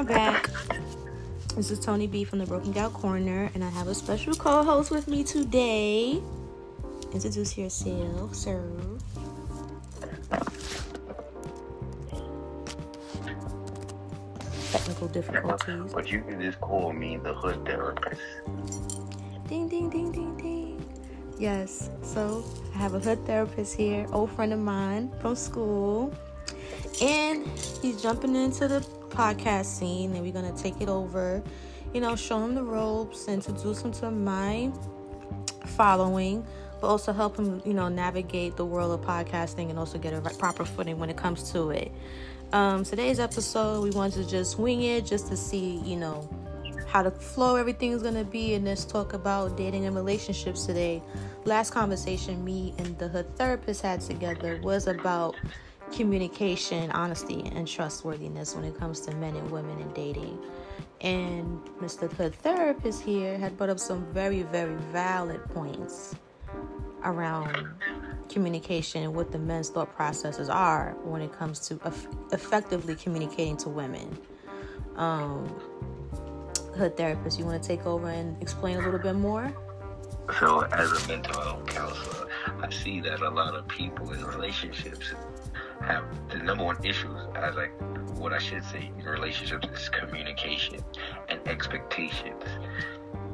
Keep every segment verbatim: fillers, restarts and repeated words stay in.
I'm back. This is Tony B from the Broken Gal Corner, and I have a special co-host with me today. Introduce yourself, sir. Technical difficulties. But you can just call me the Hood Therapist. Ding, ding, ding, ding, ding. Yes, so I have a Hood Therapist here, old friend of mine from school. And he's jumping into the podcast scene, and we're going to take it over, you know, show him the ropes, introduce him to my following, but also help him, you know, navigate the world of podcasting and also get a proper footing when it comes to it. Um, today's episode, we wanted to just wing it just to see, you know, how the flow everything's going to be. And let's talk about dating and relationships today. Last conversation me and the Hood Therapist had together was about communication, honesty, and trustworthiness when it comes to men and women and dating. And Mister Hood Therapist here had brought up some very, very valid points around communication and what the men's thought processes are when it comes to eff- effectively communicating to women. Um, Hood Therapist, you want to take over and explain a little bit more? So, as a mental health counselor, I see that a lot of people in relationships have the number one issues, as like what I should say, in relationships is communication and expectations.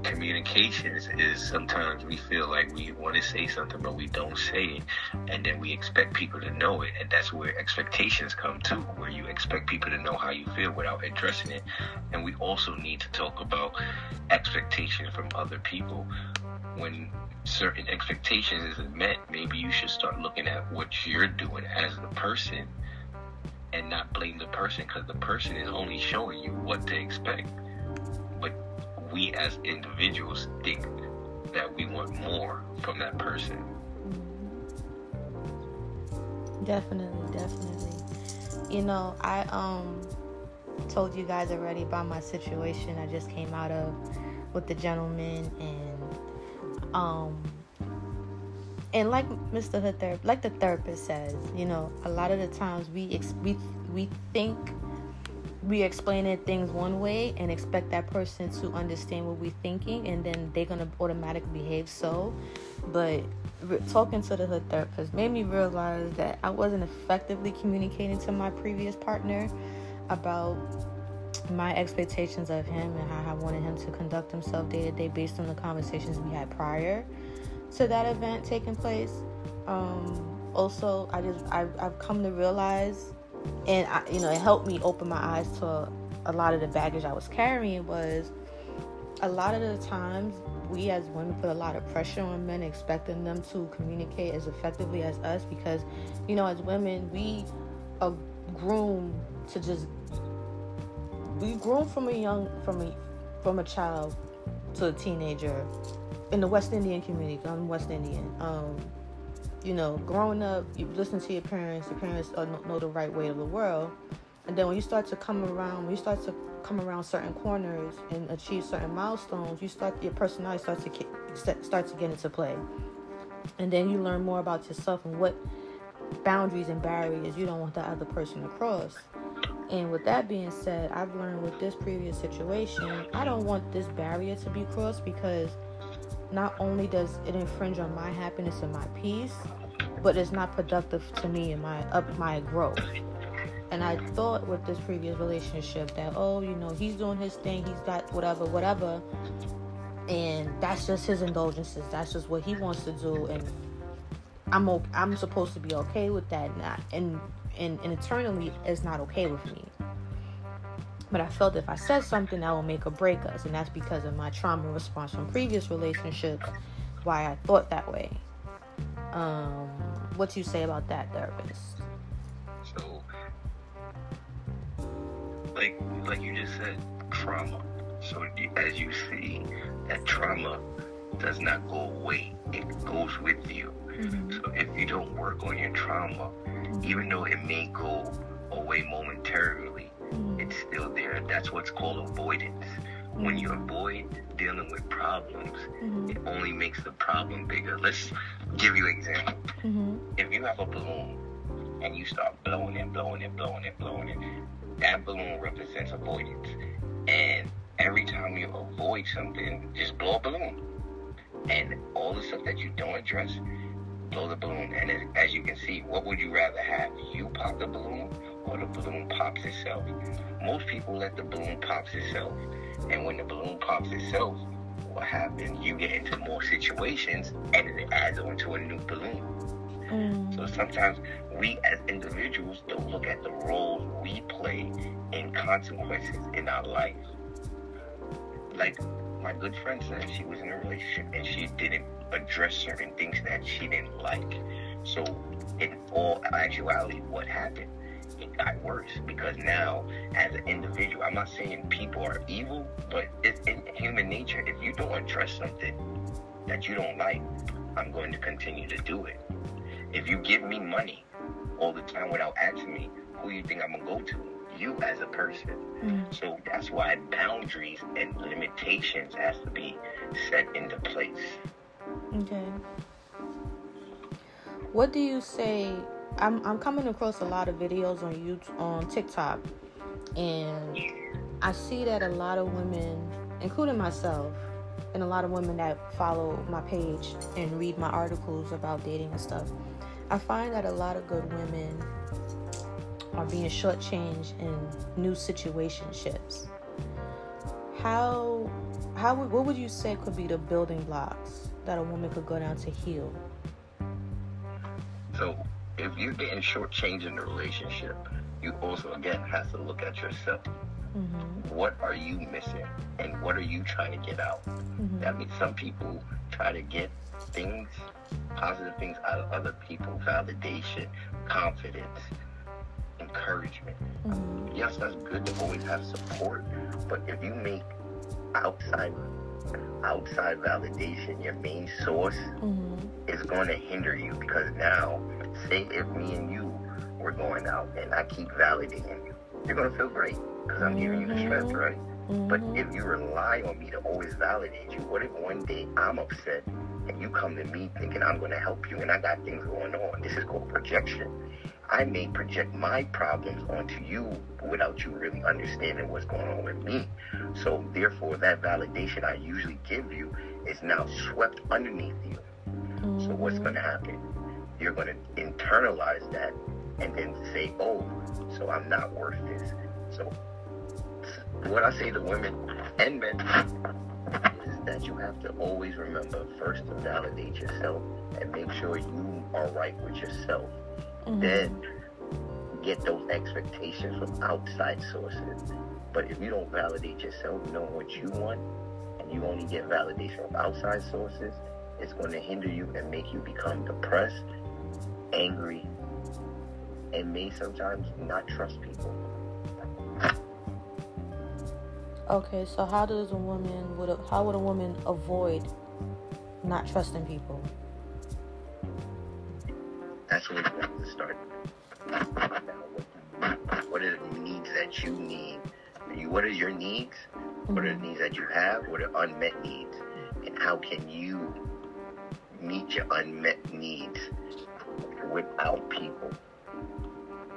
Communications is sometimes we feel like we want to say something, but we don't say it, and then we expect people to know it, and that's where expectations come to, where you expect people to know how you feel without addressing it. And we also need to talk about expectations from other people. When certain expectations isn't met, maybe you should start looking at what you're doing as the person and not blame the person, because the person is only showing you what to expect. But we as individuals think that we want more from that person. Definitely, definitely. You know, I um told you guys already about my situation I just came out of with the gentleman, and Um, and like Mister Hood Therapist, like the therapist says, you know, a lot of the times we ex- we we think we explaining things one way and expect that person to understand what we're thinking, and then they're gonna automatically behave so. But re- talking to the Hood Therapist made me realize that I wasn't effectively communicating to my previous partner about my expectations of him and how I wanted him to conduct himself day to day based on the conversations we had prior to that event taking place. Um, also, I just I've, I've come to realize, and I, you know, it helped me open my eyes to a, a lot of the baggage I was carrying. Was a lot of the times we as women put a lot of pressure on men, expecting them to communicate as effectively as us, because, you know, as women we are groomed to just. We've grown from a young, from a, from a child to a teenager in the West Indian community. I'm West Indian. Um, you know, growing up, you listen to your parents. Your parents know the right way of the world, and then when you start to come around, when you start to come around certain corners and achieve certain milestones, you start your personality starts to get, starts to get into play, and then you learn more about yourself and what boundaries and barriers you don't want the other person to cross. And with that being said, I've learned with this previous situation, I don't want this barrier to be crossed, because not only does it infringe on my happiness and my peace, but it's not productive to me and my up my growth. And I thought with this previous relationship that, oh, you know, he's doing his thing, he's got whatever, whatever, and that's just his indulgences. That's just what he wants to do, and I'm okay, I'm supposed to be okay with that. Not and. And, and internally it's not okay with me, but I felt if I said something that would make or break us, and that's because of my trauma response from previous relationships, why I thought that way. Um, what do you say about that, therapist? So like like you just said, trauma. So as you see, that trauma does not go away, it goes with you. Mm-hmm. So if you don't work on your trauma, even though it may go away momentarily, mm-hmm. it's still there. That's what's called avoidance. Mm-hmm. When you avoid dealing with problems, mm-hmm. it only makes the problem bigger. Let's give you an example. Mm-hmm. If you have a balloon and you start blowing and blowing and blowing and blowing it, that balloon represents avoidance. And every time you avoid something, just blow a balloon. And all the stuff that you don't address, blow the balloon. And as, as you can see, what would you rather have? You pop the balloon, or the balloon pops itself? Most people let the balloon pops itself. And when the balloon pops itself, what happens? You get into more situations, and it adds on to a new balloon. Mm. So sometimes we as individuals don't look at the roles we play in consequences in our life. Like my good friend said, she was in a relationship and she didn't address certain things that she didn't like. So in all actuality, what happened? It got worse, because now as an individual, I'm not saying people are evil, but it's in human nature. If you don't address something that you don't like, I'm going to continue to do it. If you give me money all the time without asking me, who you think I'm gonna go to? You as a person. Mm. So that's why boundaries and limitations has to be set into place. Okay. What do you say? I'm I'm coming across a lot of videos on YouTube, on TikTok, and I see that a lot of women, including myself, and a lot of women that follow my page and read my articles about dating and stuff, I find that a lot of good women are being shortchanged in new situationships. How, how, what would you say could be the building blocks that a woman could go down to heal? So, if you're getting shortchanged in a relationship, you also, again, have to look at yourself. Mm-hmm. What are you missing, and what are you trying to get out? Mm-hmm. That means some people try to get things, positive things out of other people, validation, confidence, encouragement. Mm-hmm. Yes, that's good to always have support, but if you make outside outside validation your main source, mm-hmm. it's going to hinder you, because now, say if me and you were going out and I keep validating you, you're going to feel great, because I'm giving you the strength, right? Mm-hmm. But if you rely on me to always validate you, what if one day I'm upset and you come to me thinking I'm going to help you and I got things going on? This is called projection. I may project my problems onto you without you really understanding what's going on with me. So therefore, that validation I usually give you is now swept underneath you. Mm-hmm. So what's going to happen? You're going to internalize that and then say, oh, so I'm not worth this. So what I say to women and men is that you have to always remember first to validate yourself and make sure you are right with yourself. Mm-hmm. Then get those expectations from outside sources. But if you don't validate yourself, knowing what you want, and you only get validation from outside sources, it's going to hinder you and make you become depressed, angry, and may sometimes not trust people. Okay, so how does a woman would how would a woman avoid not trusting people? That's where you have to start. What are the needs that you need? What are your needs? What are the needs that you have? What are unmet needs? And how can you meet your unmet needs without people?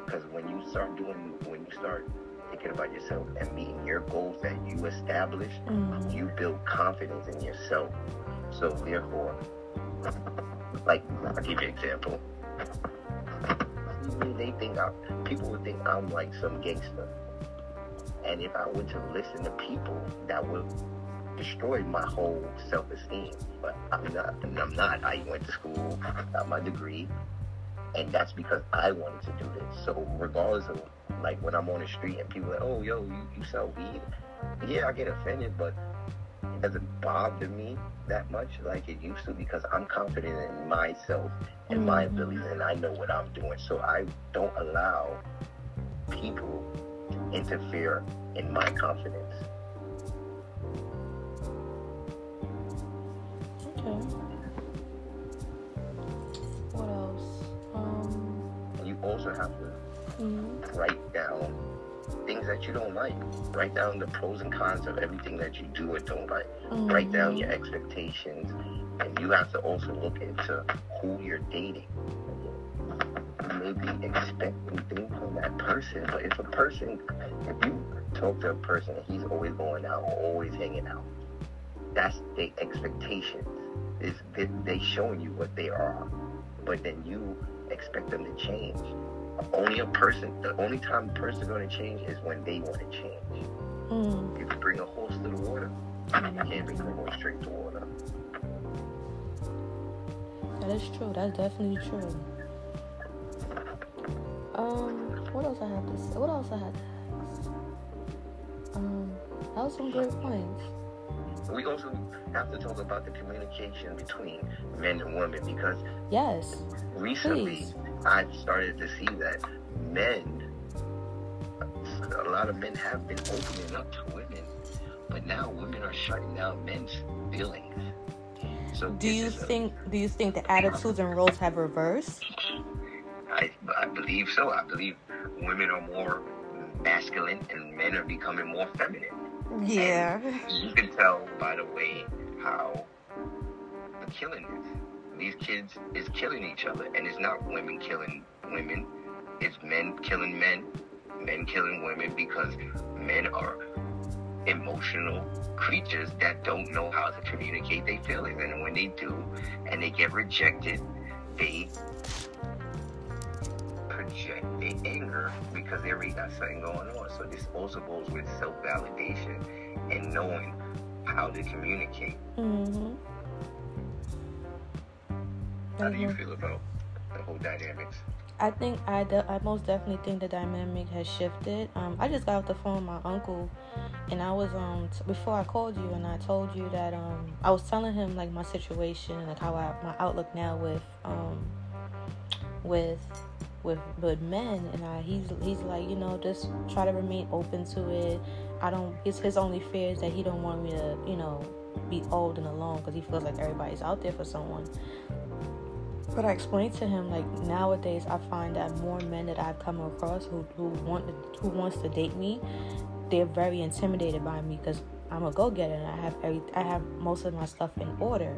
Because when you start doing, when you start thinking about yourself and meeting your goals that you establish, mm-hmm. you build confidence in yourself. So therefore, like, I'll give you an example. They think I, people would think I'm like some gangster. And if I were to listen to people, that would destroy my whole self-esteem. But I'm not, and I'm not. I went to school, got my degree, and that's because I wanted to do this. So regardless of, like, when I'm on the street and people are like, oh, yo, you, you sell weed. Yeah, I get offended, but it doesn't bother me that much like it used to, because I'm confident in myself and mm-hmm. my abilities, and I know what I'm doing. So I don't allow people to interfere in my confidence. Okay. What else? Um... You also have to mm-hmm. write down things that you don't like. Write down the pros and cons of everything that you do or don't like. Mm-hmm. Write down your expectations, and you have to also look into who you're dating. You may really be expecting things from that person. But if a person, if you talk to a person and he's always going out or always hanging out, that's their expectations. Is that they showing you what they are, but then you expect them to change. Only a person, the only time a person's going to change is when they want to change. Mm. You can bring a horse to the water. Mm. You can't bring a horse straight to water. That is true. That's definitely true. Um, what else I have to say? What else I had to ask? Um, that was some great points. We also have to talk about the communication between men and women, because yes, recently please. I've started to see that men, a lot of men have been opening up to women, but now women are shutting down men's feelings. So do you think a, do you think the attitudes and roles have reversed? I, I believe so. I believe women are more masculine and men are becoming more feminine. Yeah. And you can tell by the way how the killing is. These kids is killing each other, and it's not women killing women. It's men killing men, men killing women, because men are emotional creatures that don't know how to communicate their feelings. And when they do, and they get rejected, they project their anger because they already got something going on. So this also goes with self-validation and knowing how to communicate. Mm-hmm. How do you feel about the whole dynamics? I think I, de- I most definitely think the dynamic has shifted. Um, I just got off the phone with my uncle, and I was um t- before I called you, and I told you that um I was telling him like my situation, like how I my outlook now with um with. with with men, and I, he's he's like, you know, just try to remain open to it. I don't his his only fear is that he don't want me to, you know, be old and alone, because he feels like everybody's out there for someone. But I explained to him, like, nowadays I find that more men that I've come across who who want who wants to date me, they're very intimidated by me because I'm a go-getter and I have every I have most of my stuff in order,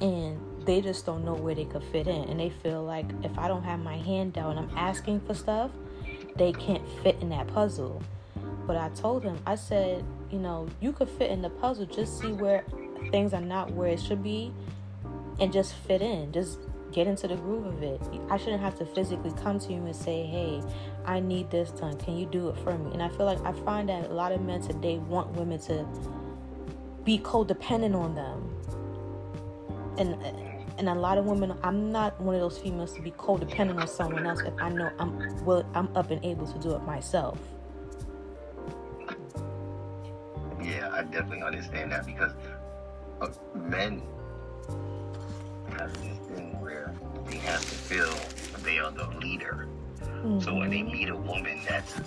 and they just don't know where they could fit in, and they feel like if I don't have my hand out and I'm asking for stuff, they can't fit in that puzzle. But I told him, I said, you know, you could fit in the puzzle, just see where things are not where it should be and just fit in, just get into the groove of it. I shouldn't have to physically come to you and say, hey, I need this done, can you do it for me? And I feel like I find that a lot of men today want women to be codependent on them, and And a lot of women, I'm not one of those females to be codependent on someone else if I know I'm well, I'm up and able to do it myself. Yeah, I definitely understand that, because uh, men have this thing where they have to feel they are the leader. Mm-hmm. So when they meet a woman that's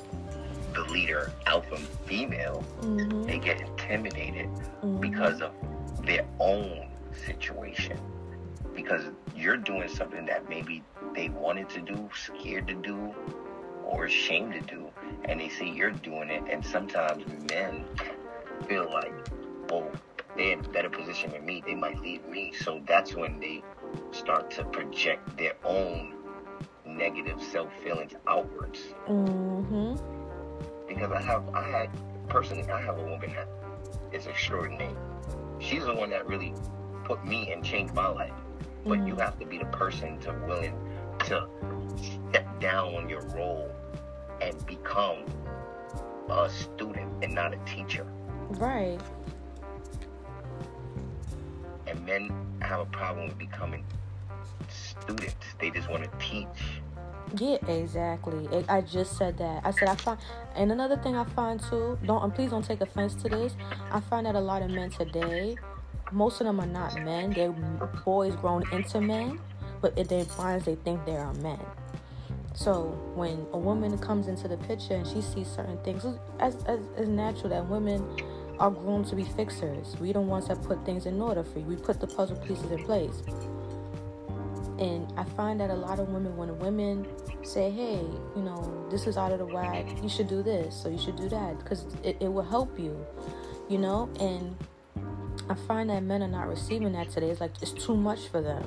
the leader, alpha female, mm-hmm. they get intimidated mm-hmm. because of their own situation. Because you're doing something that maybe they wanted to do, scared to do, or ashamed to do, and they see you're doing it. And sometimes men feel like, oh, they're in a better position than me, they might leave me. So that's when they start to project their own negative self-feelings outwards. Mm-hmm. Because I have, I had, personally, I have a woman that is extraordinary. She's the one that really put me and changed my life. But you have to be the person to willing to step down on your role and become a student and not a teacher. Right. And men have a problem with becoming students. They just want to teach. Yeah, exactly. I just said that. I said I find, and another thing I find too, don't and please don't take offense to this, I find that a lot of men today, most of them are not men. They're boys grown into men, but in their minds they think they are men. So when a woman comes into the picture and she sees certain things, as as it's natural that women are grown to be fixers. We don't want to put things in order for you. We put the puzzle pieces in place. And I find that a lot of women, when women say, hey, you know, this is out of the whack, you should do this, so you should do that, because it, it will help you, you know, and I find that men are not receiving that today. It's like it's too much for them.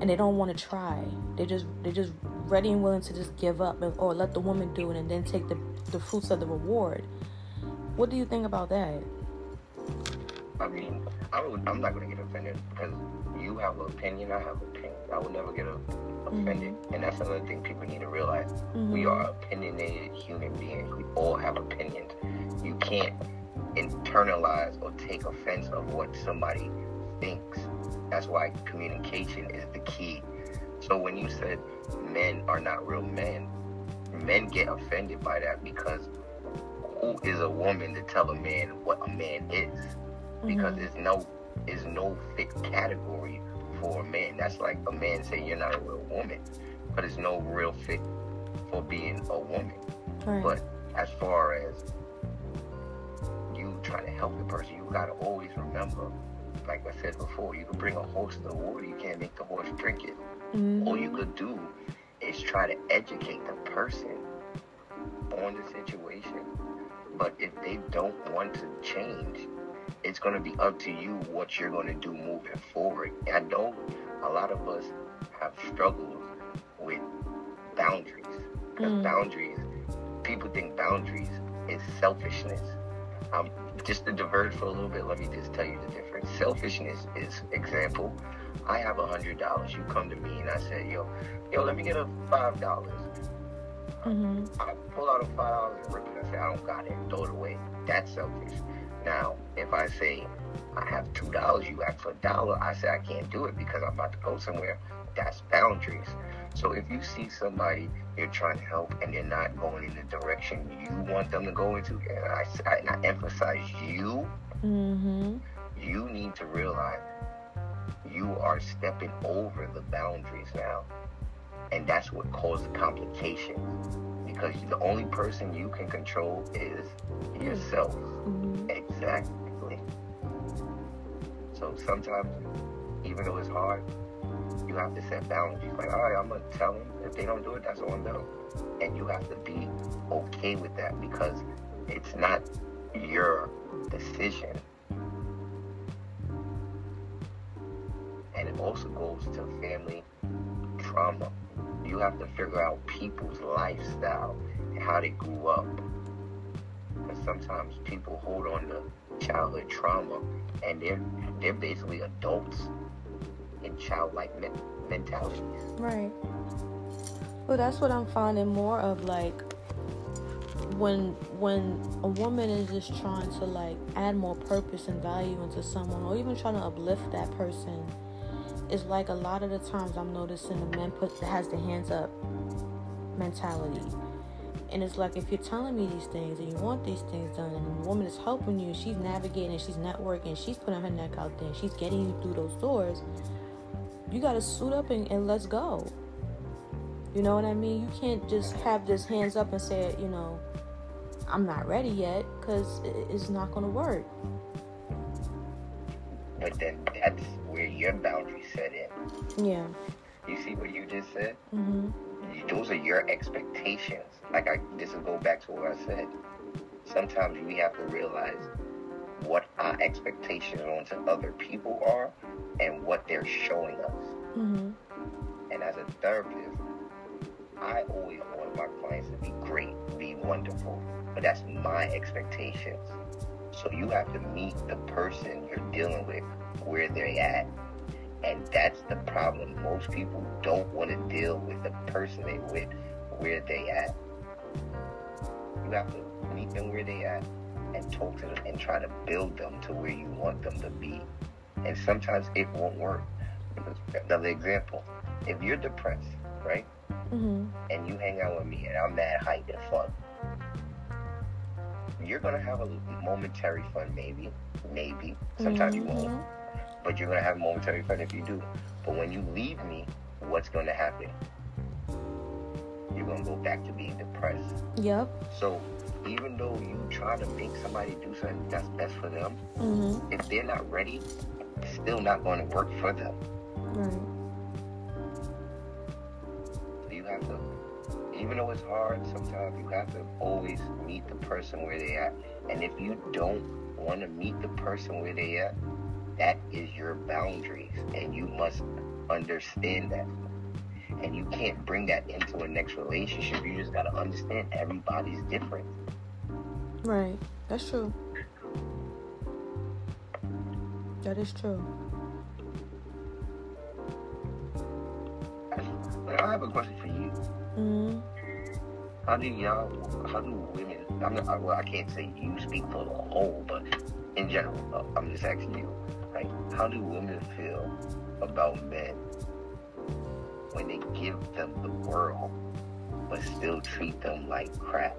and they don't want to try. They just they just ready and willing to just give up, or let the woman do it and then take the the fruits of the reward. What do you think about that? I mean, I would, I'm not going to get offended because you have an opinion, I have an opinion. I would never get offended. Mm-hmm. And that's another thing people need to realize. Mm-hmm. We are opinionated human beings. We all have opinions. You can't internalize or take offense of what somebody thinks. That's why communication is the key. So when you said men are not real men, men get offended by that because who is a woman to tell a man what a man is? Because mm-hmm. there's no is no fit category for a man. That's like a man saying you're not a real woman, but it's no real fit for being a woman. Right. But as far as you trying to help the person, you gotta always remember, like I said before, you could bring a horse to the water, you can't make the horse drink it. Mm-hmm. All you could do is try to educate the person on the situation. But if they don't want to change, it's going to be up to you what you're going to do moving forward. I know a lot of us have struggled with boundaries. Because mm. boundaries, people think boundaries is selfishness. Um, just to diverge for a little bit, let me just tell you the difference. Selfishness is, example, I have a hundred dollars. You come to me and I say, yo, yo, let me get a five dollars. Mm-hmm. I pull out a five dollars and rip it. I say, I don't got it. Throw it away. That's selfish. Now, if I say I have two dollars, you ask for a dollar, I say I can't do it because I'm about to go somewhere, that's boundaries. So if you see somebody you're trying to help and they're not going in the direction you want them to go into, and I, and I emphasize you, mm-hmm. you need to realize you are stepping over the boundaries now. And that's what causes complications. Because the only person you can control is yourself. Mm-hmm. Exactly. So sometimes, even though it's hard, you have to set boundaries. Like, all right, I'm going to tell them. If they don't do it, that's on them. And you have to be okay with that because it's not your decision. And it also goes to family trauma. You have to figure out people's lifestyle and how they grew up. Because sometimes people hold on to childhood trauma and they're they're basically adults in childlike me- mentalities. Right. Well, that's what I'm finding more of, like, when when a woman is just trying to, like, add more purpose and value into someone, or even trying to uplift that person. It's like a lot of the times I'm noticing the man put, has the hands up mentality. And it's like, if you're telling me these things and you want these things done and the woman is helping you, she's navigating, she's networking, she's putting her neck out there, she's getting you through those doors, you got to suit up and, and let's go. You know what I mean? You can't just have this hands up and say, you know, I'm not ready yet, because it's not going to work. But then that's where your boundary set in. Yeah. You see what you just said? Mm-hmm. Those are your expectations. Like, I, this will go back to what I said. Sometimes we have to realize what our expectations onto other people are and what they're showing us. Mm-hmm. And as a therapist, I always want my clients to be great, be wonderful. But that's my expectations. So you have to meet the person you're dealing with where they're at. And that's the problem. Most people don't want to deal with the person they with where they at. You have to meet them where they at and talk to them and try to build them to where you want them to be. And sometimes it won't work. Another example, if you're depressed, right? Mm-hmm. And you hang out with me and I'm mad, hype, and fun. You're going to have a momentary fun, maybe, maybe, sometimes mm-hmm. you won't, but you're going to have momentary fun if you do. But when you leave me, what's going to happen? You're going to go back to being depressed. Yep. So even though you try to make somebody do something that's best for them, mm-hmm. if they're not ready, it's still not going to work for them. Right. So you have to, even though it's hard, sometimes you have to always meet the person where they at. And if you don't want to meet the person where they at, that is your boundaries. And you must understand that. And you can't bring that into a next relationship. You just got to understand everybody's different. Right. That's true. That is true. I have a question for you. Mm-hmm. How do y'all, how do women, I'm not, well, I can't say you speak for the whole, but in general, I'm just asking you, like, how do women feel about men when they give them the world, but still treat them like crap?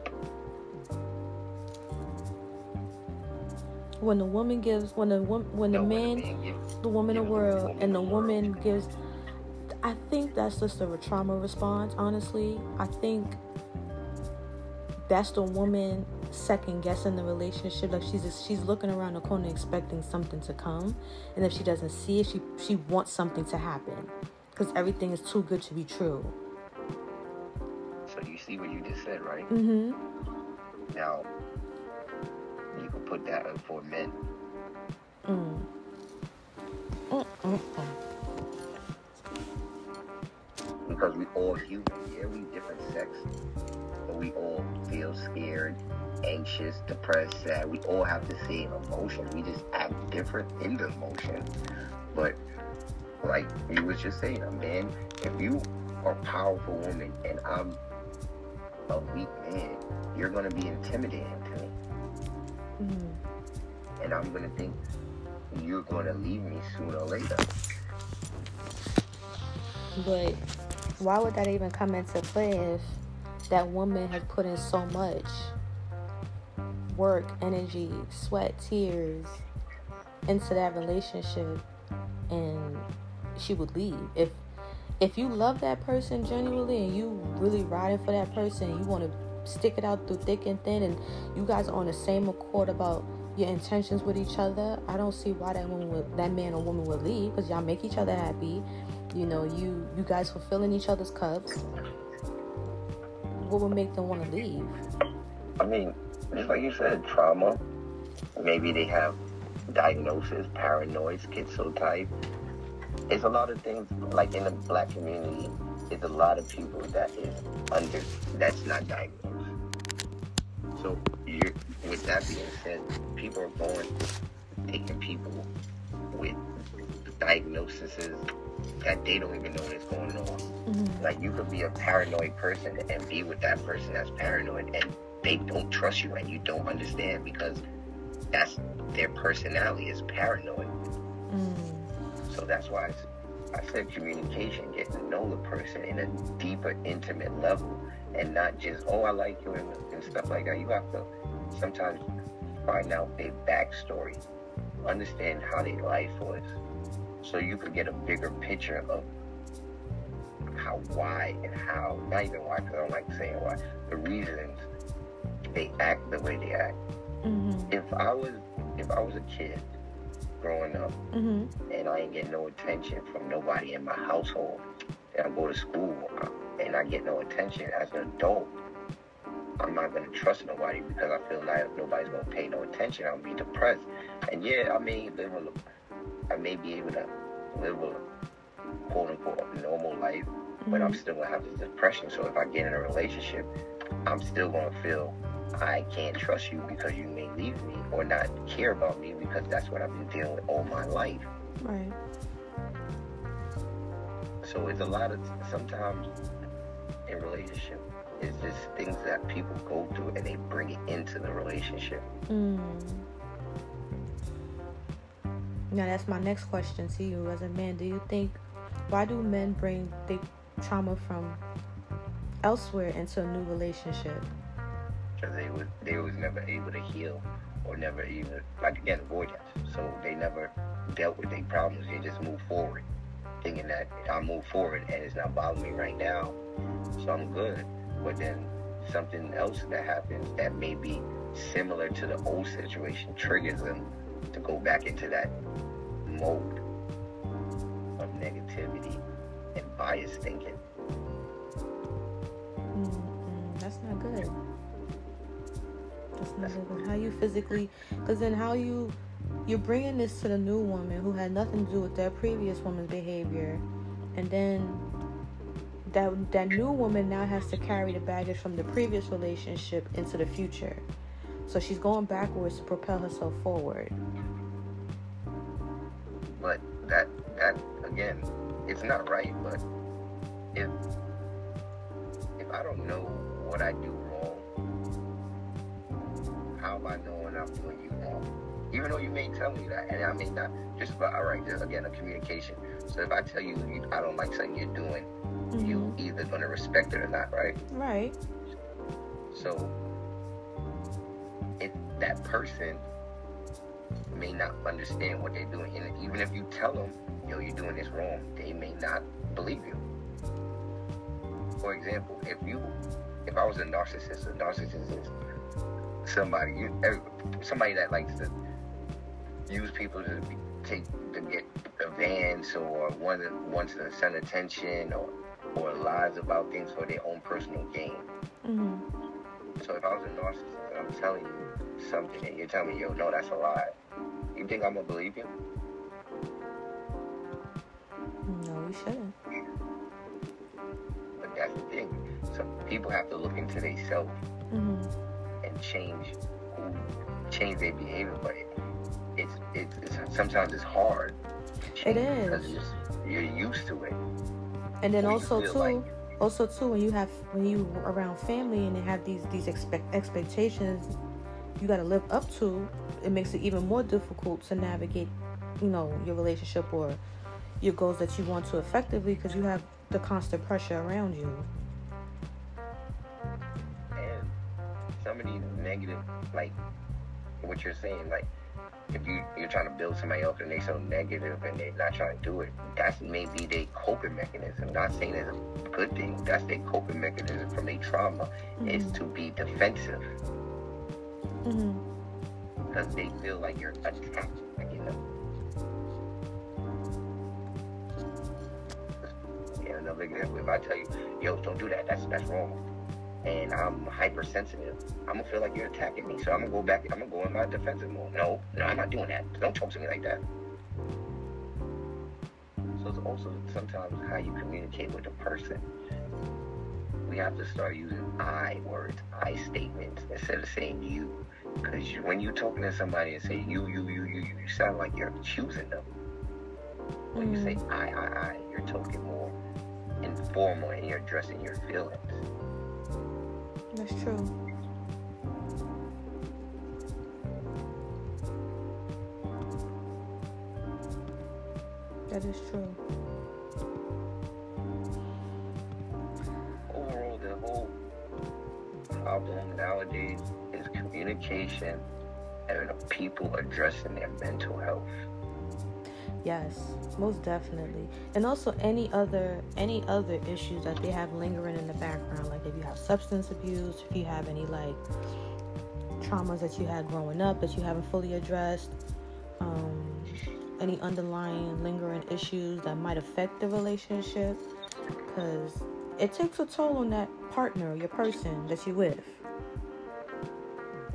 When the woman gives, when the woman, when the no, man, when the man gives, the woman the world, woman and the, the woman world. gives, I think that's just a trauma response, honestly. I think that's the woman second guessing the relationship. Like she's just, she's looking around the corner expecting something to come, and if she doesn't see it, she she wants something to happen because everything is too good to be true. So you see what you just said, right? Mm-hmm. Now you can put that up for men. Mm. Mm-mm-mm. Because we all human, yeah, we different sex. We all feel scared, anxious, depressed, sad. We all have the same emotion. We just act different in the emotion. But like you was just saying, a man, if you are a powerful woman and I'm a weak man, you're going to be intimidating to me. Mm-hmm. And I'm going to think you're going to leave me sooner or later. But why would that even come into play if that woman has put in so much work, energy, sweat, tears into that relationship, and she would leave? If if you love that person genuinely and you really riding for that person, you want to stick it out through thick and thin, and you guys are on the same accord about your intentions with each other, I don't see why that woman would, that man or woman would leave, because y'all make each other happy. You know, you you guys fulfilling each other's cups. What would make them want to leave? I mean, just like you said, trauma. Maybe they have diagnosis, paranoid, schizotype. It's a lot of things. Like in the black community, it's a lot of people that is under, that's not diagnosed. So you're, with that being said, people are going, taking people with diagnoses that they don't even know what's going on. Mm-hmm. Like you could be a paranoid person and be with that person that's paranoid, and they don't trust you and you don't understand because that's their personality is paranoid. Mm-hmm. So that's why I said communication, get to know the person in a deeper, intimate level, and not just, oh, I like you and, and stuff like that. You have to sometimes find out their backstory, understand how their life was, so you could get a bigger picture of how, why, and how, not even why, because I don't like saying why, the reasons they act the way they act. Mm-hmm. If I was, if I was a kid growing up, mm-hmm. and I ain't get no attention from nobody in my household, and I go to school and I get no attention as an adult, I'm not going to trust nobody because I feel like if nobody's going to pay no attention, I'll be depressed. And yeah, I may live a I may be able to live a quote-unquote normal life, mm-hmm. but I'm still going to have this depression. So if I get in a relationship, I'm still going to feel I can't trust you because you may leave me or not care about me because that's what I've been dealing with all my life. Right. So it's a lot of, sometimes in relationships, it's just things that people go through and they bring it into the relationship. Mm. Now that's my next question to you as a man. Do you think, why do men bring the trauma from elsewhere into a new relationship? Because they was they was never able to heal, or never even, like again, avoidance. So they never dealt with their problems. They just moved forward, thinking that I move forward and it's not bothering me right now, so I'm good. But then something else that happens that may be similar to the old situation triggers them to go back into that mode of negativity and biased thinking. Mm-hmm. That's not good. That's not That's good. How you physically, because then how you, you're bringing this to the new woman who had nothing to do with their previous woman's behavior, And then that that new woman now has to carry the baggage from the previous relationship into the future. So she's going backwards to propel herself forward. But that that again, it's not right. But if if I don't know what I do wrong, how am I knowing I'm doing you wrong? Even though you may tell me that, and I may not, just about, all right, there's again a communication. So if I tell you, you I don't like something you're doing, mm-hmm. you either going to respect it or not, right? Right. So if that person may not understand what they're doing, and even if you tell them, yo, you're doing this wrong, they may not believe you. For example, if you, if I was a narcissist, a narcissist is somebody, you, somebody that likes to use people to be, take to get advance or want to, want to send attention or or lies about things for their own personal gain. Mm-hmm. So if I was a narcissist and I'm telling you something and you're telling me, yo, no, that's a lie, you think I'm gonna believe you? No, you shouldn't. But that's the thing. So people have to look into themselves mm-hmm. and change change their behavior, but it, It's, it's, it's sometimes it's hard. It is, because you're, just, you're used to it. And then also too, like... also too, when you have when you around family and they have these these expect, expectations, you got to live up to. It makes it even more difficult to navigate, you know, your relationship or your goals that you want to effectively, because you have the constant pressure around you. And some of these negative, like what you're saying, like. If you, you're trying to build somebody up and they're so negative and they're not trying to do it, that's maybe their coping mechanism. Not saying it's a good thing. That's their coping mechanism from their trauma mm-hmm. is to be defensive. Because mm-hmm. they feel like you're attacking, you know. Yeah, another example, if I tell you, yo, don't do that, that's that's wrong, and I'm hypersensitive, I'm going to feel like you're attacking me. So I'm going to go back, I'm going to go in my defensive mode. No, no, I'm not doing that. Don't talk to me like that. So it's also sometimes how you communicate with a person. We have to start using I words, I statements, instead of saying you. Because you, when you're talking to somebody and say you, you, you, you, you sound like you're accusing them. When you say I, I, I, you're talking more informal and you're addressing your feelings. That's true. That is true. Overall, the whole problem nowadays is communication and people addressing their mental health. Yes, most definitely. And also any other any other issues that they have lingering in the background, like if you have substance abuse, if you have any like traumas that you had growing up that you haven't fully addressed, um, any underlying lingering issues that might affect the relationship, because it takes a toll on that partner, your person that you're with.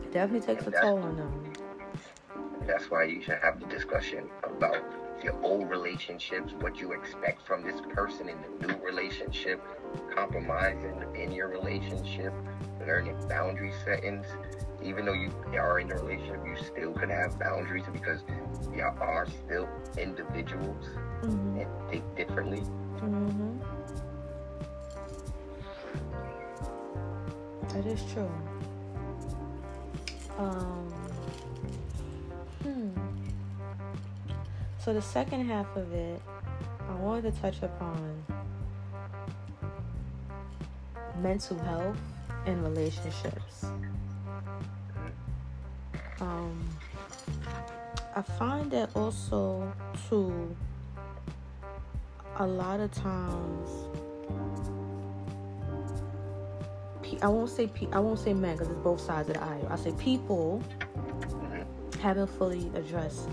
It definitely takes a toll on them. That's why you should have the discussion about your old relationships, what you expect from this person in the new relationship, compromising in your relationship, learning boundary settings. Even though you are in a relationship, you still can have boundaries because you are still individuals mm-hmm. and think differently. Mm-hmm. That is true. Um. Hmm. So the second half of it, I wanted to touch upon mental health and relationships. Um, I find that also, too, a lot of times, I won't say pe- I won't say men because it's both sides of the aisle. I say people haven't fully addressed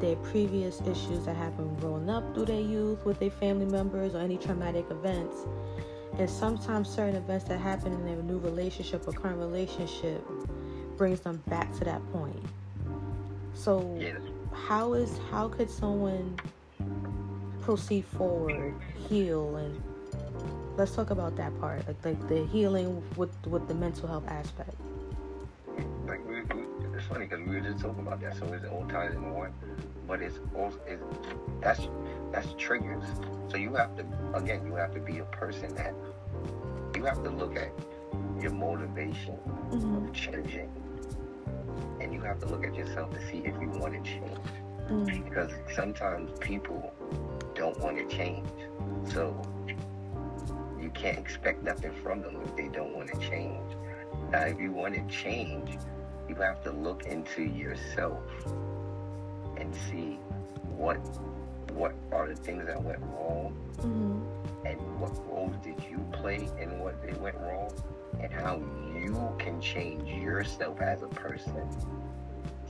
their previous issues that happened growing up through their youth with their family members or any traumatic events. And sometimes certain events that happen in their new relationship or current relationship brings them back to that point. So how is how could someone proceed forward, heal, and let's talk about that part, like like the healing with with the mental health aspect. Like we, we, it's funny because we were just talking about that. So it's all tied in one, but it's also it's, that's that's triggers. So you have to again, you have to be a person that you have to look at your motivation mm-hmm. of changing, and you have to look at yourself to see if you want to change. Mm-hmm. Because sometimes people don't want to change, so you can't expect nothing from them if they don't want to change. Now, if you want to change, you have to look into yourself and see what what are the things that went wrong, mm-hmm. and what roles did you play and what they went wrong, and how you can change yourself as a person.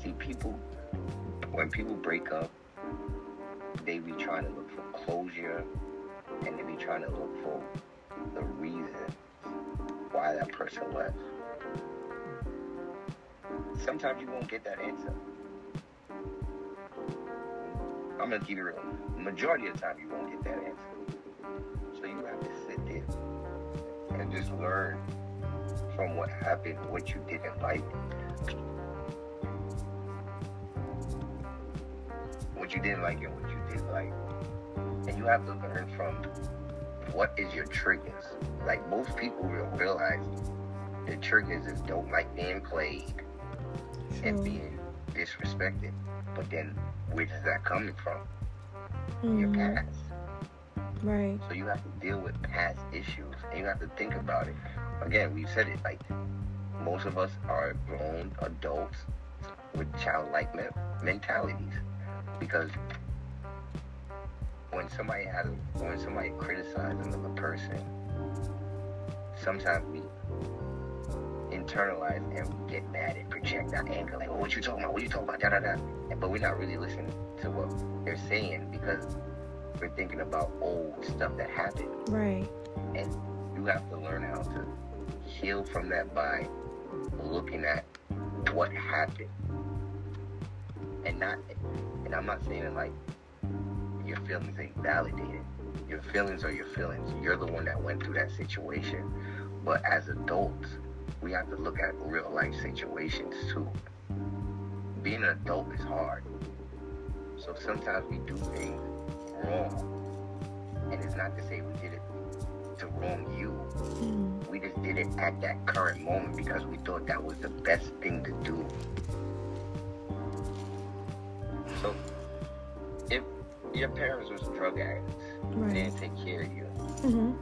See, people. When people break up, they be trying to look for closure, and they be trying to look for the reason why that person left. Sometimes you won't get that answer. I'm gonna keep it real. Majority of the time, you won't get that answer. So you have to sit there and just learn from what happened, what you didn't like. What you didn't like and what you did like, and you have to learn from what is your triggers. Like most people will realize the triggers is don't like being played True. and being disrespected, but then where does that coming from? Mm-hmm. Your past, right? So you have to deal with past issues, and you have to think about it. Again, we said it, like most of us are grown adults with childlike mentalities. Because when somebody has, when somebody criticizes another person, sometimes we internalize and we get mad and project our anger, like, "Oh, what you talking about? What you talking about?" Da da da. But we're not really listening to what they're saying because we're thinking about old stuff that happened. Right. And you have to learn how to heal from that by looking at what happened and not. And I'm not saying like your feelings ain't validated. Your feelings are your feelings. You're the one that went through that situation. But as adults, we have to look at real life situations too. Being an adult is hard. So sometimes we do things wrong. And it's not to say we did it to wrong you. Mm-hmm. We just did it at that current moment because we thought that was the best thing to do. So, if your parents was drug addicts, right. They didn't take care of you, mm-hmm.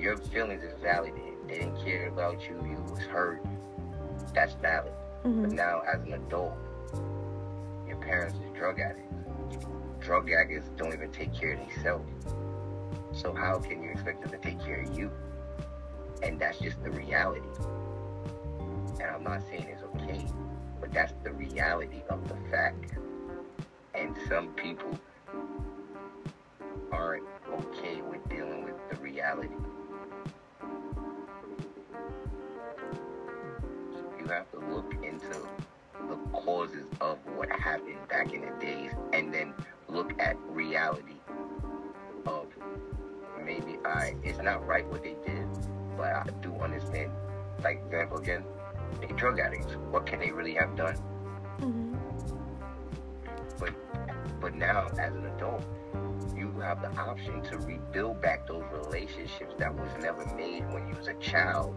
your feelings is validated. They didn't care about you, you was hurt. That's valid. Mm-hmm. But now, as an adult, your parents is drug addicts. Drug addicts don't even take care of themselves. So how can you expect them to take care of you? And that's just the reality. And I'm not saying it's okay, but that's the reality of the fact. And some people aren't okay with dealing with the reality. You have to look into the causes of what happened back in the days and then look at reality of maybe I, it's not right what they did, but I do understand. Like, example again, they drug addicts. What can they really have done? Mm-hmm. But but now, as an adult, you have the option to rebuild back those relationships that was never made when you was a child,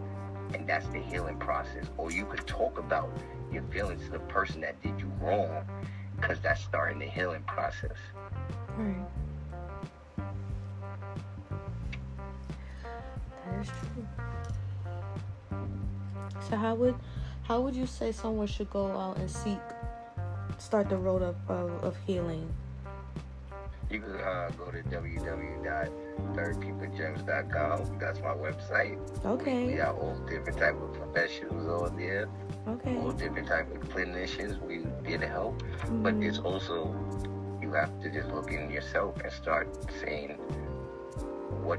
and that's the healing process. Or you could talk about your feelings to the person that did you wrong, because that's starting the healing process. Right. That is true. So how would how would you say someone should go out and seek start the road of, of, of healing? You can uh, go to w w w dot third people gems dot com. That's my website. Okay. We got all different type of professionals on there. Okay. All different type of clinicians. We did help. Mm-hmm. But it's also, you have to just look in yourself and start saying what,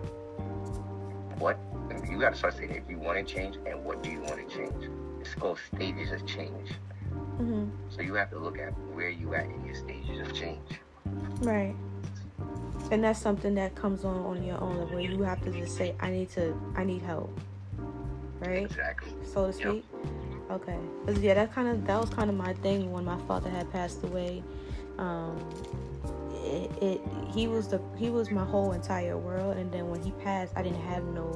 what, you got to start saying if you want to change and what do you want to change. It's called stages of change. Mm-hmm. So you have to look at where you at in your stages of change. Right. And that's something that comes on on your own, where you have to just say, I need to, I need help. Right? Exactly. So to speak? Yep. Okay. But yeah, that kind of, that was kind of my thing when my father had passed away. Um, it, it, he was the, he was my whole entire world. And then when he passed, I didn't have no,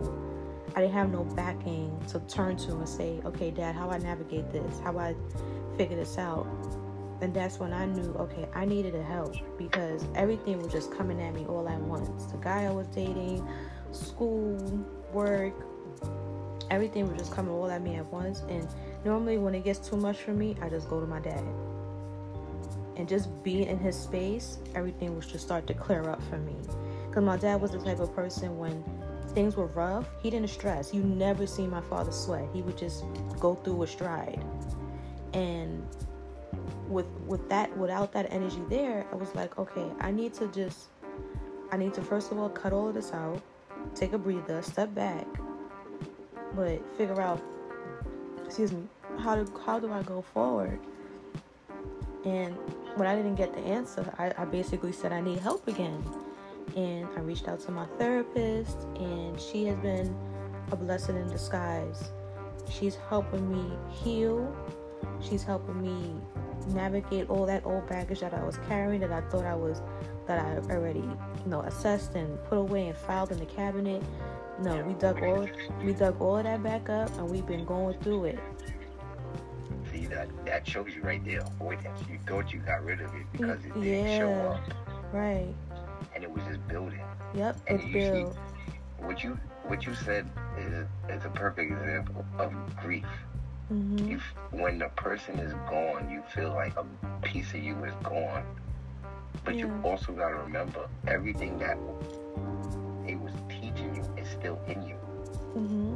I didn't have no backing to turn to and say, okay, Dad, how I navigate this? How I figure this out? And that's when I knew, okay, I needed a help, because everything was just coming at me all at once. The guy I was dating, school, work, everything was just coming all at me at once. And normally when it gets too much for me, I just go to my dad. And just being in his space, everything was just start to clear up for me. Because my dad was the type of person, when things were rough, he didn't stress. You never seen my father sweat. He would just go through a stride. And with with that, without that energy there, I was like, okay, I need to just, I need to first of all cut all of this out, take a breather, step back, but figure out, excuse me, how do how do I go forward? And when I didn't get the answer, I, I basically said I need help again, and I reached out to my therapist, and she has been a blessing in disguise. She's helping me heal. She's helping me navigate all that old baggage that I was carrying, that I thought I was, that I already, you know, assessed and put away and filed in the cabinet. No, we dug all, we dug all of that back up, and we've been going through it. See, that that shows you right there. Boy, that you thought you got rid of it because it didn't yeah, show up. Right. And it was just building. Yep, and it's built. What you what you said is is a perfect example of grief. Mm-hmm. You, when the person is gone, you feel like a piece of you is gone, but yeah. you also got to remember everything that they was teaching you is still in you, mm-hmm.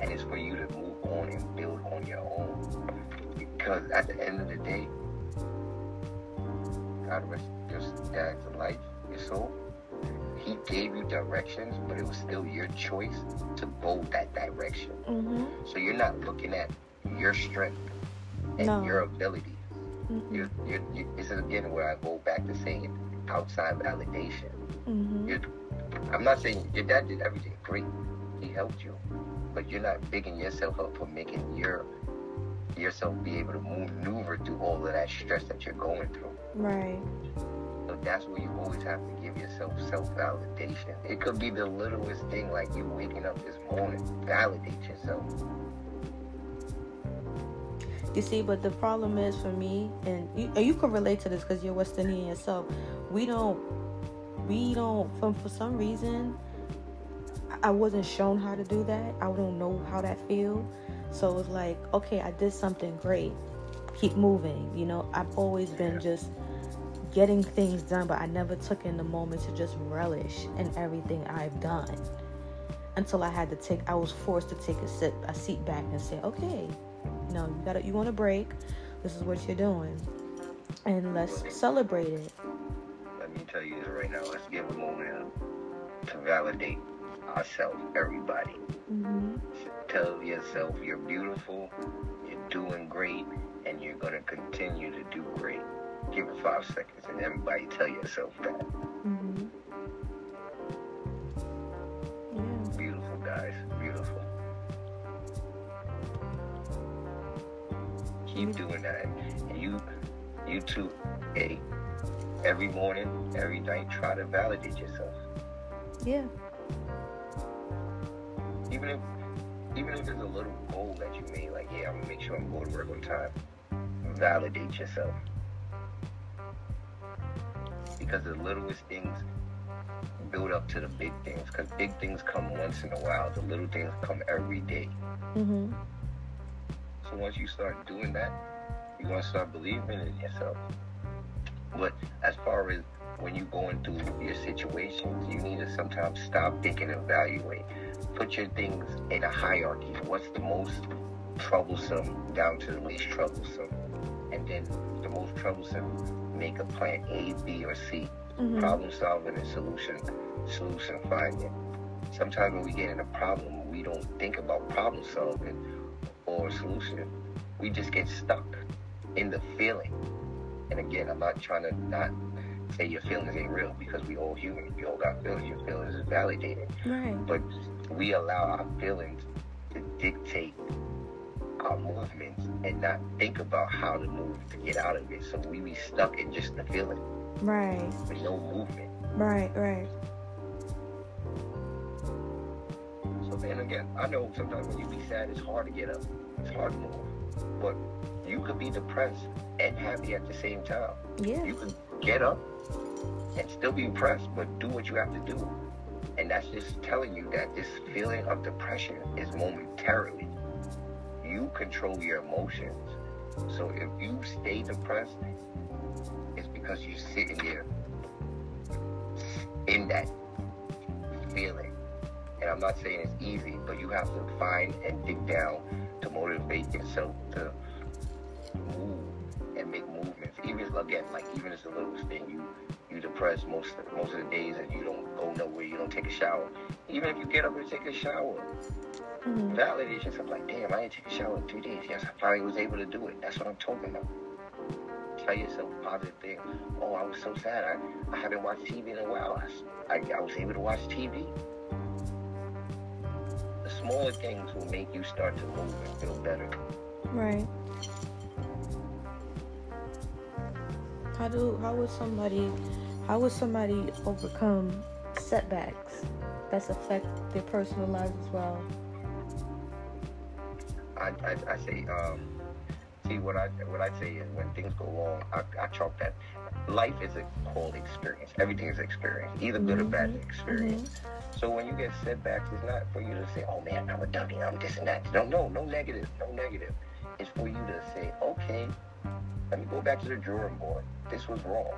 and it's for you to move on and build on your own, because at the end of the day, God rest your dad's life, your soul, he gave you directions, but it was still your choice to go that direction, mm-hmm. so you're not looking at your strength and no. your ability. Mm-hmm. You're, you're, you're, this is again where I go back to saying outside validation. Mm-hmm. I'm not saying your dad did everything great; he helped you, but you're not bigging yourself up for making your yourself be able to maneuver through all of that stress that you're going through. Right. So that's where you always have to give yourself self-validation. It could be the littlest thing, like you waking up this morning. Validate yourself. You see, but the problem is for me, and you, and you can relate to this because you're West Indian yourself. We don't, we don't, for, for some reason, I wasn't shown how to do that. I don't know how that feels. So it's like, okay, I did something great. Keep moving. You know, I've always been just getting things done, but I never took in the moment to just relish in everything I've done until I had to take, I was forced to take a, sit, a seat back and say, okay, no, you gotta, you want a break. This is what you're doing, and let's okay. celebrate it. Let me tell you this right now. Let's give a moment to validate ourselves, everybody. Mm-hmm. So tell yourself you're beautiful, you're doing great, and you're gonna continue to do great. Give it five seconds, and everybody tell yourself that. Mm-hmm. Yeah. Beautiful, guys. Beautiful. Keep doing that, and you, you too. Hey, every morning, every night, try to validate yourself. Yeah. Even if, even if it's a little goal that you made, like, yeah, I'm gonna make sure I'm going to work on time. Validate yourself, because the littlest things build up to the big things. Because big things come once in a while, the little things come every day. Mm-hmm. So once you start doing that, you're going to start believing in yourself. But as far as when you're going through your situations, you need to sometimes stop, think, and evaluate. Put your things in a hierarchy. What's the most troublesome down to the least troublesome? And then the most troublesome, make a plan A, B, or C. Mm-hmm. Problem solving and solution, solution finding. Sometimes when we get in a problem, we don't think about problem solving or solution. We just get stuck in the feeling. And again, I'm not trying to not say your feelings ain't real, because we all human, we all got feelings. Your feelings is validated. Right. But we allow our feelings to dictate our movements and not think about how to move to get out of it. So we be stuck in just the feeling. Right. With no movement. Right, right. So then again, I know sometimes when you be sad, it's hard to get up. It's hard to move. But you could be depressed and happy at the same time. Yeah. You could get up and still be depressed, but do what you have to do. And that's just telling you that this feeling of depression is momentarily. You control your emotions. So if you stay depressed, it's because you're sitting there in that feeling. And I'm not saying it's easy, but you have to find and dig down to motivate yourself to move and make movements. Even again, like even it's the littlest thing, you you depressed most most of the days, and you don't go nowhere, you don't take a shower. Even if you get up and take a shower, mm-hmm. validate yourself. Like, damn, I didn't take a shower in three days. Yes, I finally was able to do it. That's what I'm talking about. Tell yourself positive things. Oh, I was so sad. I, I haven't watched T V in a while. I, I, I was able to watch T V. The smaller things will make you start to move and feel better. Right. How do how would somebody how would somebody overcome setbacks that affect their personal lives as well? I I, I say um, see what I what I say is when things go wrong, I, I chalk that life is a whole experience. Everything is an experience, either mm-hmm. good or bad experience. Mm-hmm. So when you get setbacks, it's not for you to say, "Oh man, I'm a dummy, I'm this and that." No, no, no negative, no negative. It's for you to say, "Okay, let me go back to the drawing board. This was wrong.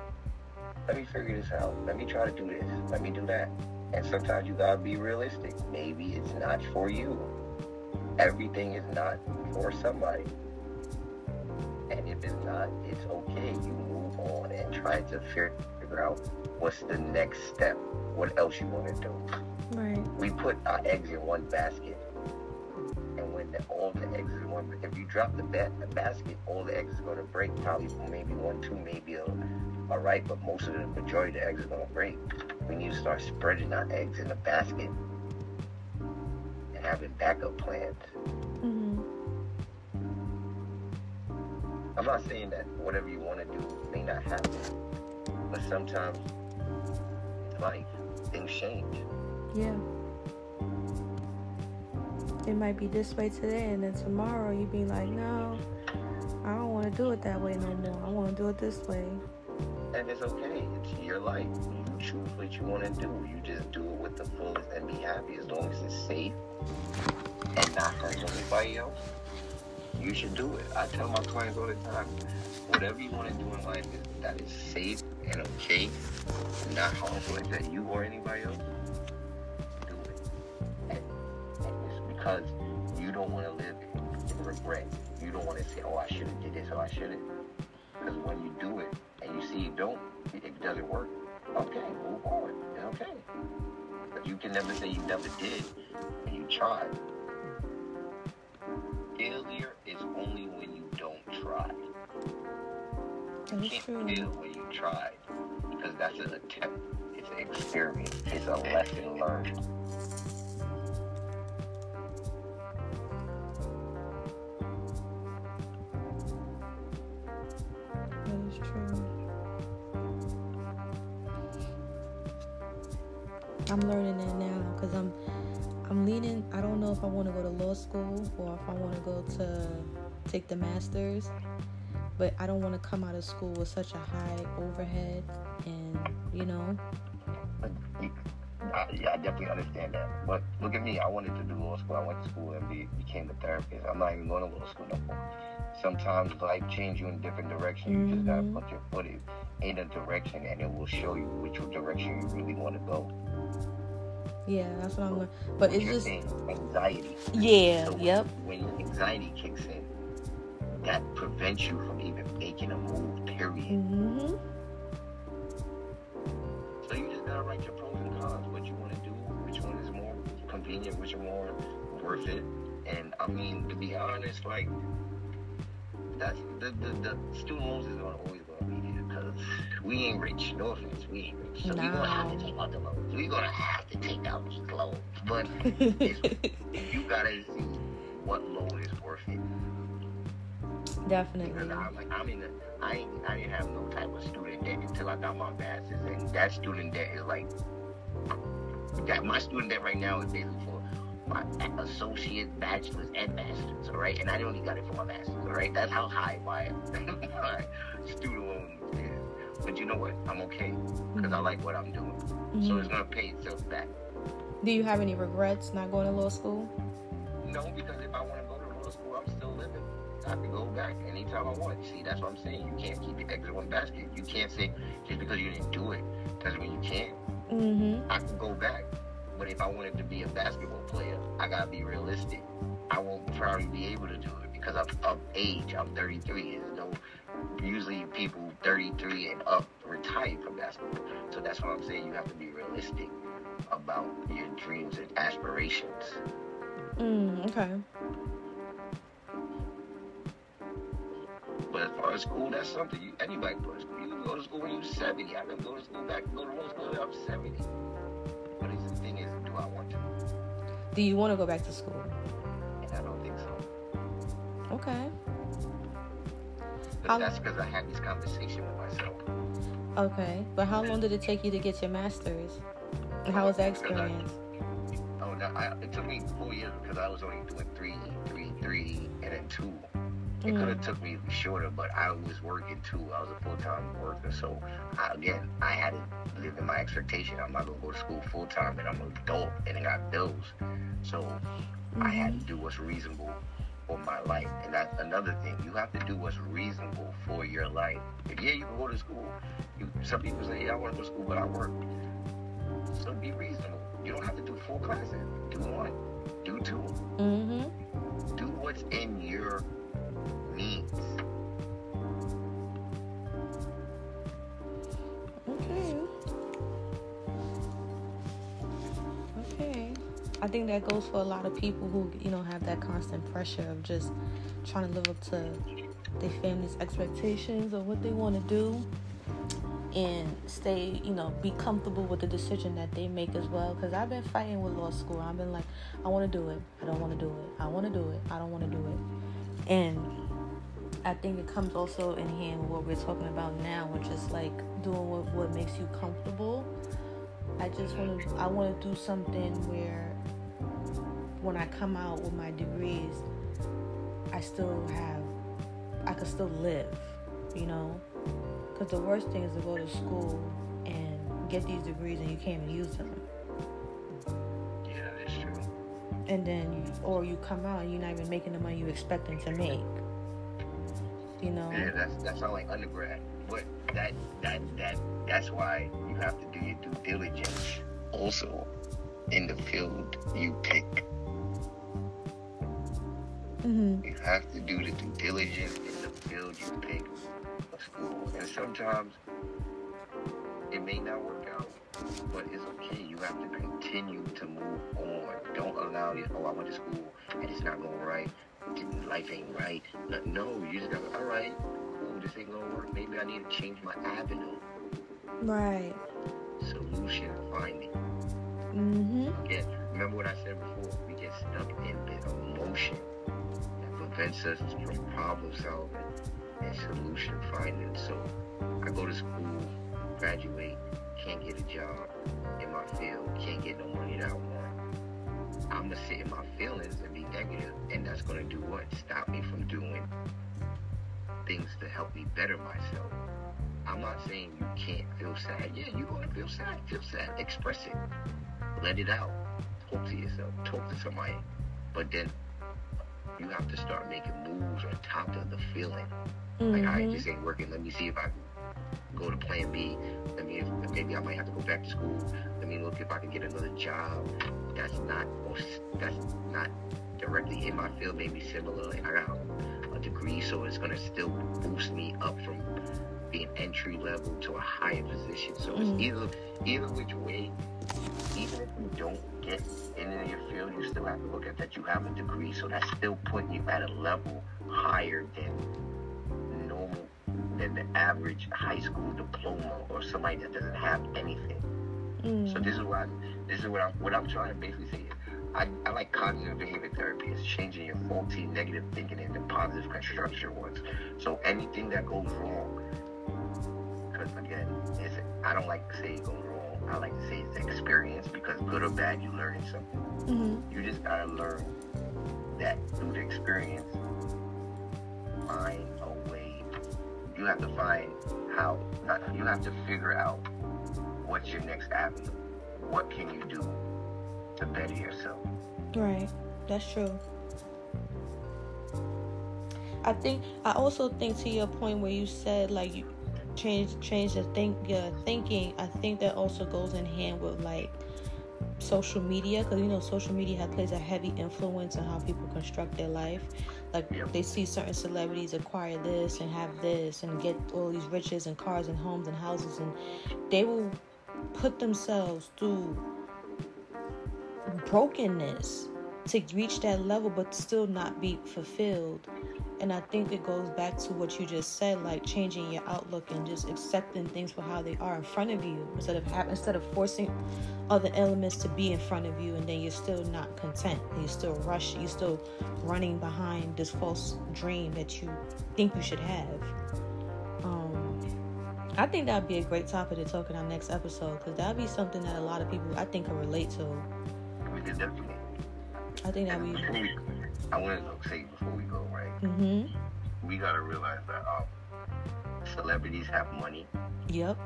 Let me figure this out. Let me try to do this. Let me do that." And sometimes you gotta be realistic. Maybe it's not for you. Everything is not for somebody. And if it's not, it's okay. You move on and try to figure out what's the next step. What else you want to do? Right. We put our eggs in one basket. And when the, all the eggs in one, if you drop the, ba- the basket, all the eggs are going to break. Probably maybe one, two, maybe all right, but most of the majority of the eggs are going to break. We need to start spreading our eggs in the basket and having backup plans. Mm-hmm. I'm not saying that whatever you want to do may not happen, but sometimes life, things change. Yeah. It might be this way today, and then tomorrow you be like, no, I don't want to do it that way no more. I want to do it this way. And it's okay. It's your life. You choose what you want to do. You just do it with the fullest and be happy. As long as it's safe and not hurting anybody else, you should do it. I tell my clients all the time, whatever you want to do in life that is safe and okay, and not harmful to you or anybody else, because you don't want to live in regret. You don't want to say, oh, I should have did this, or I shouldn't. Because when you do it, and you see you don't, it doesn't work, okay, move on. It's okay. But you can never say you never did, and you tried. Failure is only when you don't try. You can't fail when you tried, because that's an attempt. It's an experiment. It's a lesson learned. I'm learning that now, because I'm I'm leaning. I don't know if I want to go to law school or if I want to go to take the master's, but I don't want to come out of school with such a high overhead, and you know. I, yeah, I definitely understand that. But look at me. I wanted to do law school. I went to school and be, became a therapist. I'm not even going to law school no more. Sometimes life changes you in a different direction. Mm-hmm. You just got to put your foot in, in a direction, and it will show you which direction you really want to go. Yeah, that's what I'm going to... But it's just... anxiety. Yeah, so yep. When, when anxiety kicks in, that prevents you from even making a move, period. Mm-hmm. So you just got to write your pros and cons, what you want to do, which one is more convenient, which is more worth it. And, I mean, to be honest, like... That's, the, the, the student loans is always going to be there, because we ain't rich. No offense, we ain't rich. So no. We're gonna have to take out the loans. We're gonna have to take out these loans. But it's, you gotta see what loan is worth it. Definitely. Because I'm like, I mean, I ain't, I didn't have no type of student debt until I got my master's, and that student debt is like, that my student debt right now is basically for my associate, bachelor's, and master's, all right? And I only got it for my master's, all right? That's how high my, my student loan is. But you know what? I'm okay, because I like what I'm doing. Mm-hmm. So it's going to pay itself back. Do you have any regrets not going to law school? No, because if I want to go to law school, I'm still living. I can go back anytime I want. See, that's what I'm saying. You can't keep your eggs in one basket. You can't say, just because you didn't do it, doesn't mean you can't. Mm-hmm. I can go back. But if I wanted to be a basketball player, I gotta be realistic. I won't probably be able to do it because I'm of age. I'm thirty-three. And so usually people thirty-three and up retire from basketball. So that's why I'm saying you have to be realistic about your dreams and aspirations. Mm, okay. But as far as school, that's something you, anybody can go to school. You can go to school when you're seventy. I can go to school back and go to one school when I'm seventy. I want to. Do you want to go back to school? And I don't think so. Okay. But that's because I had this conversation with myself. Okay. But how long did it take you to get your master's? And how was that experience? I, oh, no, I, it took me four years because I was only doing three, three, three, and then two. It mm. could have took me shorter, but I was working too. I was a full-time worker, so I, again, I had to live in my expectation. I'm not gonna go to school full-time, and I'm an adult, and I got bills, so mm-hmm. I had to do what's reasonable for my life. And that's another thing: you have to do what's reasonable for your life. If, yeah, you can go to school. You, some people say, "Yeah, I want to go to school, but I work." So be reasonable. You don't have to do four classes. Do one, do two. Mm-hmm. Do what's in your needs. Okay. Okay. I think that goes for a lot of people who, you know, have that constant pressure of just trying to live up to their family's expectations or what they want to do and stay, you know, be comfortable with the decision that they make as well. Because I've been fighting with law school. I've been like, I want to do it. I don't want to do it. I want to do it. I don't want to do it. And I think it comes also in hand with what we're talking about now, which is like doing what, what makes you comfortable. I just want to, I want to do something where when I come out with my degrees, I still have, I could still live, you know? Because the worst thing is to go to school and get these degrees and you can't even use them. Yeah, that's true. And then, you, or you come out and you're not even making the money you expecting to make. You know. Yeah, that's that's not like undergrad, but that that that that's why you have to do your due diligence also in the field you pick. Mm-hmm. You have to do the due diligence in the field you pick for school, and sometimes it may not work out, but it's okay. You have to continue to move on. Don't allow your, oh, I went to school and it's not going right. Life ain't right. No, you just gotta, all right, cool, this ain't gonna work. Maybe I need to change my avenue. Right. Solution finding. Mm-hmm. Yeah. Remember what I said before? We get stuck in the emotion that prevents us from problem solving and solution finding. So I go to school, graduate, can't get a job in my field, can't get no money that I want. I'm gonna sit in my feelings and be negative, and that's gonna do what? Stop me from doing things to help me better myself. I'm not saying you can't feel sad. Yeah, you're gonna feel sad. Feel sad. Express it. Let it out. Talk to yourself. Talk to somebody. But then you have to start making moves on top of the feeling. Mm-hmm. Like, all right, this ain't working. Let me see if I can go to plan B. Let me, maybe I might have to go back to school. Let me look if I can get another job. That's not that's not directly in my field, maybe similar. I got a degree, so it's gonna still boost me up from being entry level to a higher position. So mm-hmm. it's either either which way, even if you don't get into your field, you still have to look at that you have a degree, so that's still putting you at a level higher than normal than the average high school diploma or somebody that doesn't have anything. Mm. So this is what I, this is what I'm what I'm trying to basically say. I, I like cognitive behavior therapy. It's changing your faulty negative thinking into positive constructive ones. So anything that goes wrong, because again, it's, I don't like to say it goes wrong. I like to say it's experience, because good or bad, you learn something. Mm-hmm. You just gotta learn that through the experience. Find a way. You have to find how. Not, you have to figure out what's your next avenue. What can you do to better yourself? Right, that's true. I think I also think to your point where you said like you change change the think your thinking. I think that also goes in hand with like social media, because you know social media has, plays a heavy influence on how people construct their life. Like yep. They see certain celebrities acquire this and have this and get all these riches and cars and homes and houses, and they will put themselves through brokenness to reach that level but still not be fulfilled. And I think it goes back to what you just said, like changing your outlook and just accepting things for how they are in front of you, instead of ha- instead of forcing other elements to be in front of you, and then you're still not content. You're still rushing. You're still running behind this false dream that you think you should have. Um, I think that'd be a great topic to talk in our next episode, because that'd be something that a lot of people I think can relate to. We can definitely. I think that'd be. I wanted to say before we go, right? Mm-hmm. We gotta realize that um, celebrities have money. Yep.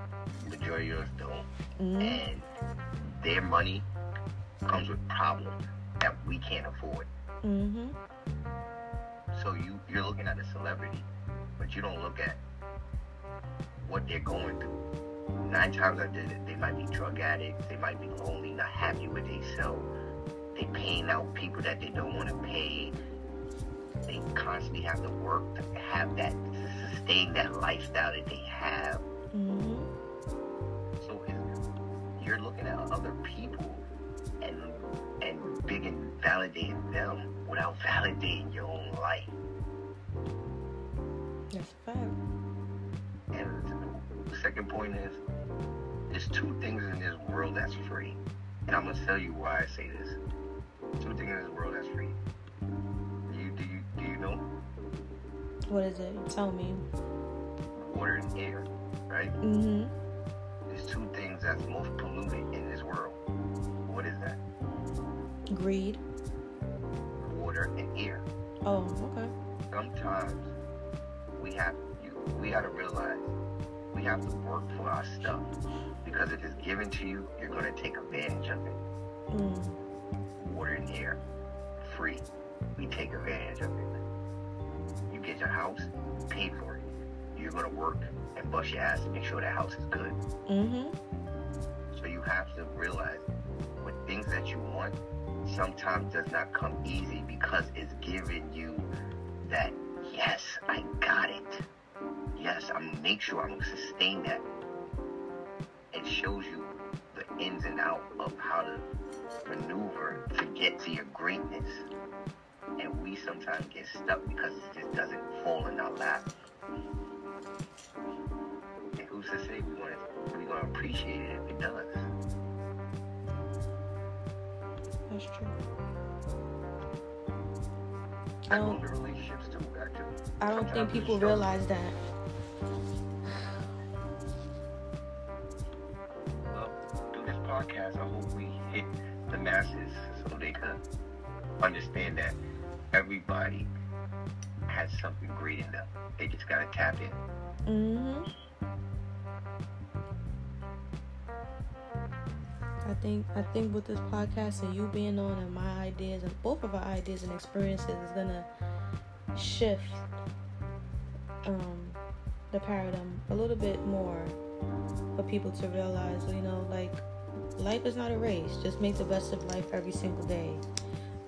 The majority of us don't. Mm-hmm. And their money comes with problems that we can't afford. Mm-hmm. So you, you're looking at a celebrity, but you don't look at what they're going through. Nine times out of ten, they might be drug addicts, they might be lonely, not happy with themselves. They paying out people that they don't want to pay. They constantly have to work to have that, to sustain that lifestyle that they have. Mm-hmm. So if you're looking at other people and and big and validating them without validating your own life. That's fun. And the second point is, there's two things in this world that's free, and I'm gonna tell you why I say this. Two things in this world that's free. Do you do you do you know? What is it? Tell me. Water and air, right? Mm-hmm. There's two things that's most polluted in this world. What is that? Greed. Water and air. Oh, okay. Sometimes we have you, we gotta realize we have to work for our stuff, because if it's given to you, you're gonna take advantage of it. Mm. Water and air, free. We take advantage of it. You get your house, pay for it. You're gonna work and bust your ass to make sure that house is good. Mm-hmm. So you have to realize, with things that you want, sometimes does not come easy, because it's giving you that. Yes, I got it. Yes, I'm gonna make sure I'm gonna sustain that. It shows you the ins and out of how to maneuver to get to your greatness, and we sometimes get stuck because it just doesn't fall in our lap. And who's to say we want to we want to appreciate it if it does? That's true. I don't, I don't, relationships too, I don't think people realize that. Podcast, I hope we hit the masses so they can understand that everybody has something great in them. They just gotta tap in. Mm-hmm. I think I think with this podcast and you being on, and my ideas and both of our ideas and experiences is gonna shift um, the paradigm a little bit more for people to realize, you know, like, life is not a race. Just make the best of life every single day.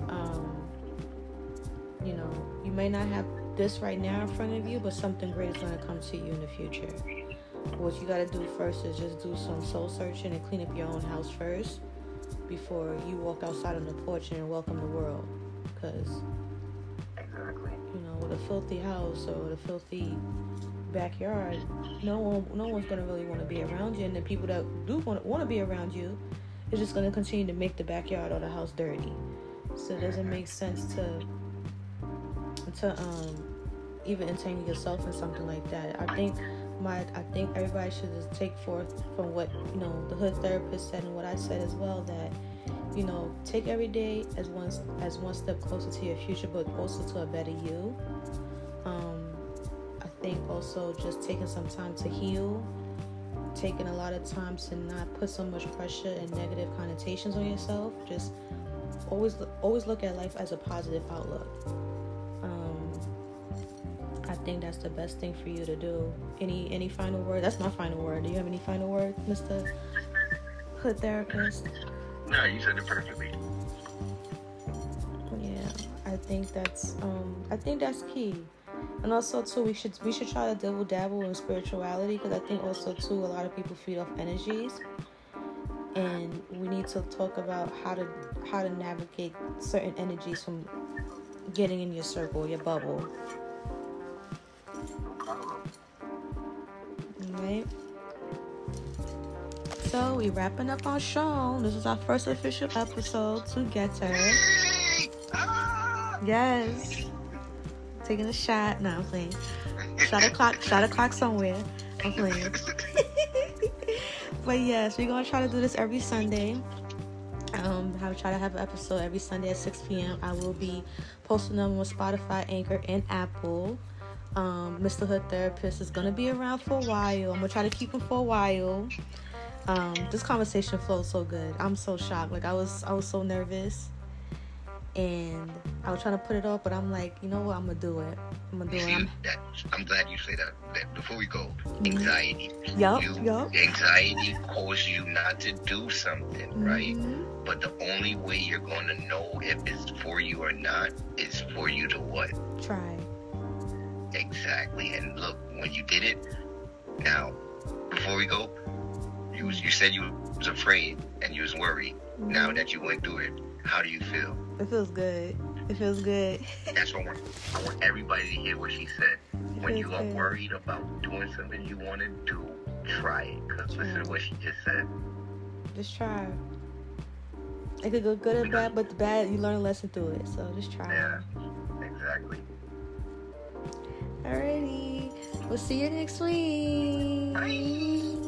Um, you know, you may not have this right now in front of you, but something great is going to come to you in the future. What you got to do first is just do some soul searching and clean up your own house first before you walk outside on the porch and welcome the world. Because, you know, with a filthy house or with a filthy backyard, no one, no one's going to really want to be around you. And the people that do want, want to be around you is just going to continue to make the backyard or the house dirty. So it doesn't make sense to to um, even entertain yourself in something like that. I think my I think everybody should just take forth from what, you know, the Hood Therapist said and what I said as well, that, you know, take every day as one as one step closer to your future, but also to a better you. Um, I think also just taking some time to heal, taking a lot of time to not put so much pressure and negative connotations on yourself. Just always always look at life as a positive outlook. Um, I think that's the best thing for you to do. Any any final word? That's my final word. Do you have any final words, Mister Hood Therapist? No, you said it perfectly. Yeah, I think that's um, I think that's key. And also too, we should we should try to double dabble in spirituality, because I think also too, a lot of people feed off energies, and we need to talk about how to how to navigate certain energies from getting in your circle, your bubble. Right. So we wrapping up our show. This is our first official episode together. Yes. Taking a shot. No, I'm playing. Shot o'clock. Shot o'clock somewhere. I'm playing. But yes, we're gonna try to do this every Sunday. Um, I'll try to have an episode every Sunday at six p.m. I will be posting them on Spotify, Anchor, and Apple. Um, Mister Hood Therapist is gonna be around for a while. I'm gonna try to keep him for a while. Um, this conversation flowed so good. I'm so shocked. Like I was, I was so nervous, and I was trying to put it off, but I'm like, you know what? I'm gonna do it. I'm gonna do you, it. I'm, that, I'm glad you say that. that before we go, anxiety. Yep. You, yep. Anxiety causes you not to do something, mm-hmm. right? But the only way you're gonna know if it's for you or not is for you to what? Try. Exactly. And look, when you did it. Now, before we go. You, was, you said you was afraid and you was worried. Mm-hmm. Now that you went through it, how do you feel? It feels good. It feels good. That's what I want. I want everybody to hear what she said. It when you are good. Worried about doing something you want to do, try it. Because listen to what she just said. Just try. It could go good or bad, but the bad, you learn a lesson through it. So just try. Yeah, exactly. Alrighty. We'll see you next week. Bye.